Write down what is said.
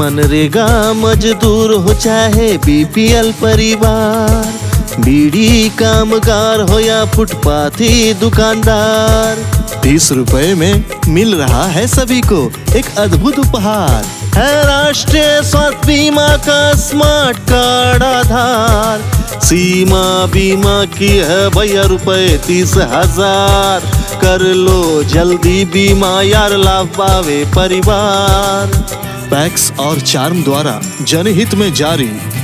मनरेगा मजदूर हो चाहे बीपीएल परिवार, बीड़ी कामगार हो या फुटपाथी दुकानदार, 30 रुपए में मिल रहा है सभी को एक अद्भुत उपहार है। राष्ट्रीय स्वास्थ्य बीमा का स्मार्ट कार्ड आधार, सीमा बीमा की है भैया ₹30,000। कर लो जल्दी बीमा यार, लाभ पावे परिवार। पैक्स और चार्म द्वारा जनहित में जारी